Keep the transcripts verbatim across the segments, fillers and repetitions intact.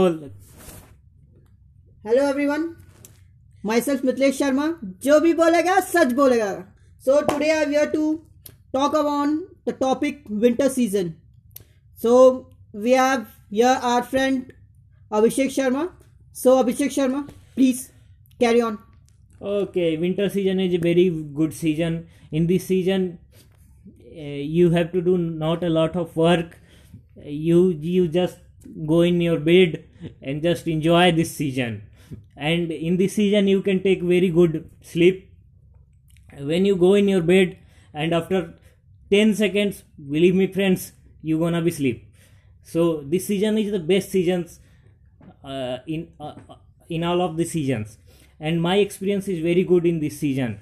Hello everyone, myself Mithlesh Sharma. जो भी बोलेगा सच बोलेगा। So today I am here to talk about the topic winter season. So we have here our friend Abhishek Sharma. So Abhishek Sharma, please carry on. Okay, winter season is a very good season. In this season you have to do not a lot of work. You you just go in your bed and just enjoy this season, and in this season you can take very good sleep. When you go in your bed and after ten seconds, believe me friends, you gonna be sleep. So this season is the best seasons uh, in uh, in all of the seasons, and my experience is very good in this season.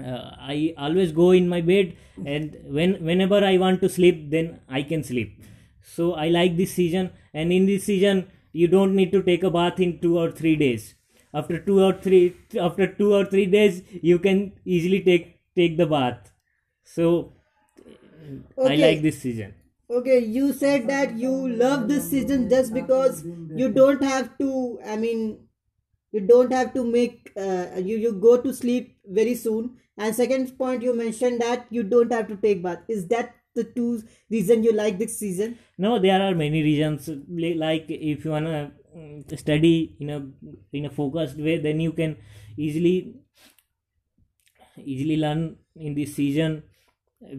uh, I always go in my bed, and when whenever I want to sleep, then I can sleep. So I like this season, and in this season you don't need to take a bath in two or three days. After two or three, after two or three days, you can easily take take the bath. So okay. I like this season. Okay, you said that you love this season just because you don't have to. I mean, you don't have to make uh, you you go to sleep very soon. And second point, you mentioned that you don't have to take bath. Is that the two reason you like this season? No, there are many reasons. Like if you wanna study in a in a focused way, then you can easily easily learn in this season,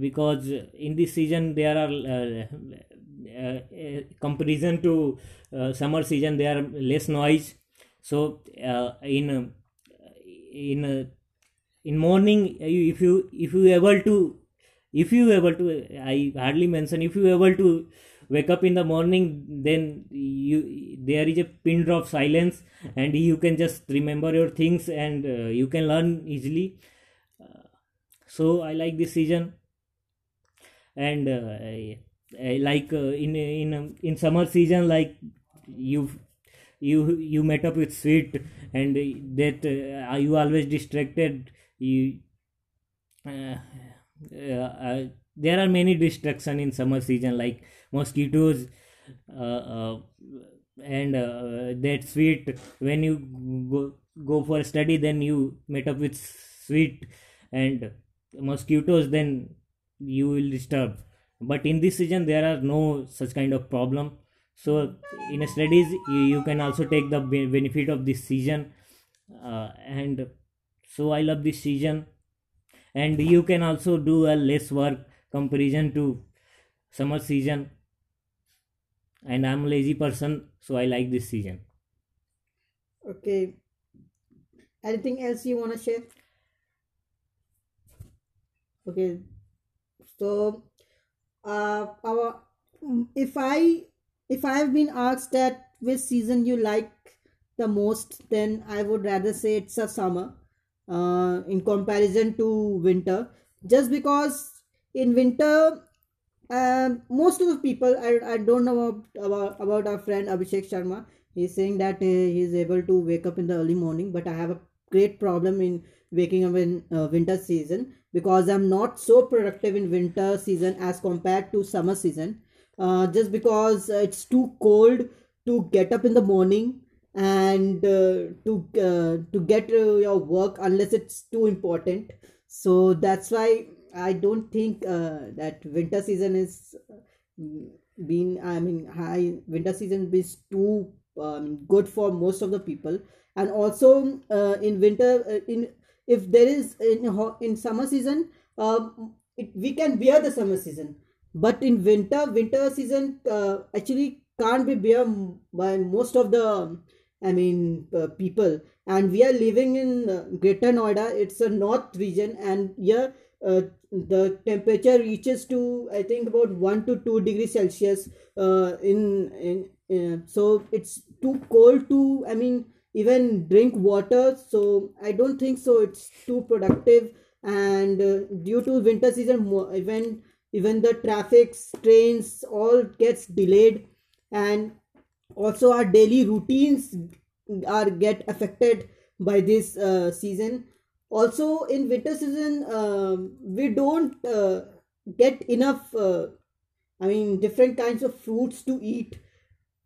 because in this season there are uh, uh, uh, comparison to uh, summer season, there are less noise. So uh, in in in morning, if you if you able to if you able to I hardly mention if you able to wake up in the morning, then you there is a pin drop silence, and you can just remember your things, and uh, you can learn easily. Uh, so I like this season. And uh, I, I like uh, in in in summer season, like you you you met up with sweet, and that uh, you always distracted. You uh, Uh, uh, there are many distractions in summer season, like mosquitoes uh, uh, and uh, that sweet. When you go, go for study, then you meet up with sweet and mosquitoes, then you will disturb. But in this season there are no such kind of problem. So in studies you, you can also take the benefit of this season, uh, and so I love this season. And you can also do a less work comparison to summer season. And I'm a lazy person, so I like this season. Okay. Anything else you want to share? Okay. So, uh, our if I if I have been asked that which season you like the most, then I would rather say it's a summer. Uh, in comparison to winter, just because in winter uh, most of the people, I, I don't know about, about about our friend Abhishek Sharma. He's saying that uh, he's able to wake up in the early morning, but I have a great problem in waking up in uh, winter season, because I'm not so productive in winter season as compared to summer season, uh, just because it's too cold to get up in the morning and uh, to uh, to get uh, your work, unless it's too important. So that's why I don't think uh, that winter season is being I mean high winter season is too um, good for most of the people. And also uh, in winter uh, in if there is in in summer season, uh, it, we can wear the summer season, but in winter winter season uh, actually can't be borne by most of the I mean uh, people. And we are living in uh, Greater Noida. It's a north region, and here uh, the temperature reaches to I think about one to two degrees Celsius. Uh, in in uh, so it's too cold to I mean even drink water. So I don't think so. It's too productive, and uh, due to winter season, even even the traffic, trains, all gets delayed, and also our daily routines are get affected by this uh, season. Also in winter season uh, we don't uh, get enough uh, I mean different kinds of fruits to eat.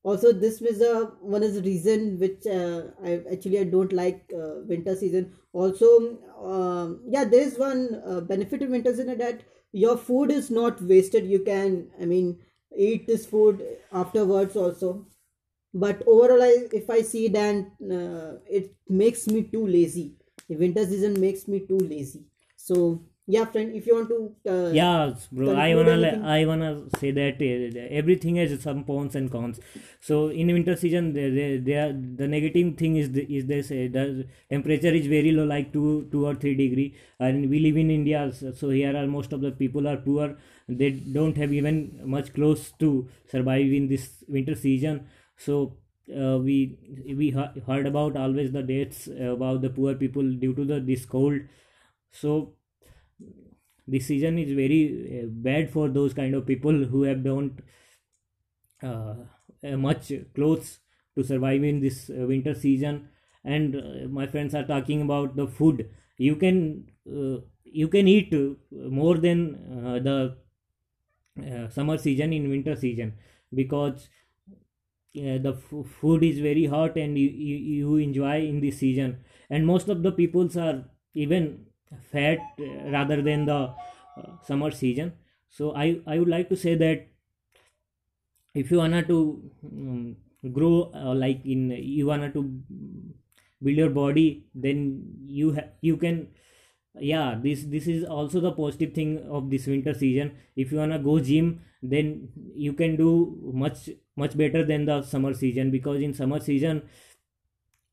Also, this was a one is the reason which uh, I actually I don't like uh, winter season. Also, um, yeah, there is one uh, benefit of winter season that your food is not wasted. You can, I mean, eat this food afterwards also. But overall, I, if I see then uh, it makes me too lazy. The winter season makes me too lazy. So yeah, friend, if you want to uh, yeah bro, I wanna anything? I wanna say that everything has some pros and cons. So in winter season they, they, they are, the negative thing is the, is this uh, the temperature is very low, like two two or three degree, and we live in India, so here are most of the people are poor. They don't have even much clothes to survive in this winter season. So uh, we we heard about always the deaths about the poor people due to the this cold. So this season is very bad for those kind of people who have don't uh, much clothes to survive in this winter season. And uh, my friends are talking about the food. You can uh, you can eat more than uh, the uh, summer season in winter season, because uh, the f- food is very hot and you, you, you enjoy in this season. And most of the peoples are even fat uh, rather than the uh, summer season. So I, I would like to say that if you wanna to um, grow uh, like in you wanna to build your body, then you ha- you can yeah this this is also the positive thing of this winter season. If you wanna go gym, then you can do much much better than the summer season, because in summer season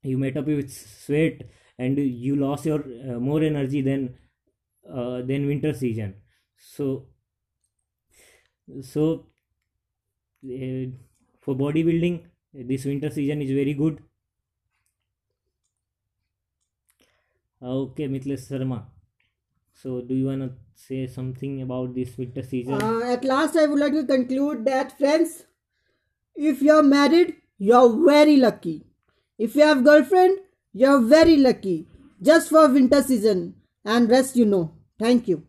you met up with sweat and you lost your uh, more energy than uh, than winter season. So, so uh, for bodybuilding, this winter season is very good. Okay, Mithlesh Sharma. So, do you wanna say something about this winter season? Uh, at last, I would like to conclude that, friends, if you are married, you are very lucky. If you have girlfriend, you're very lucky. Just for winter season, and rest you know. Thank you.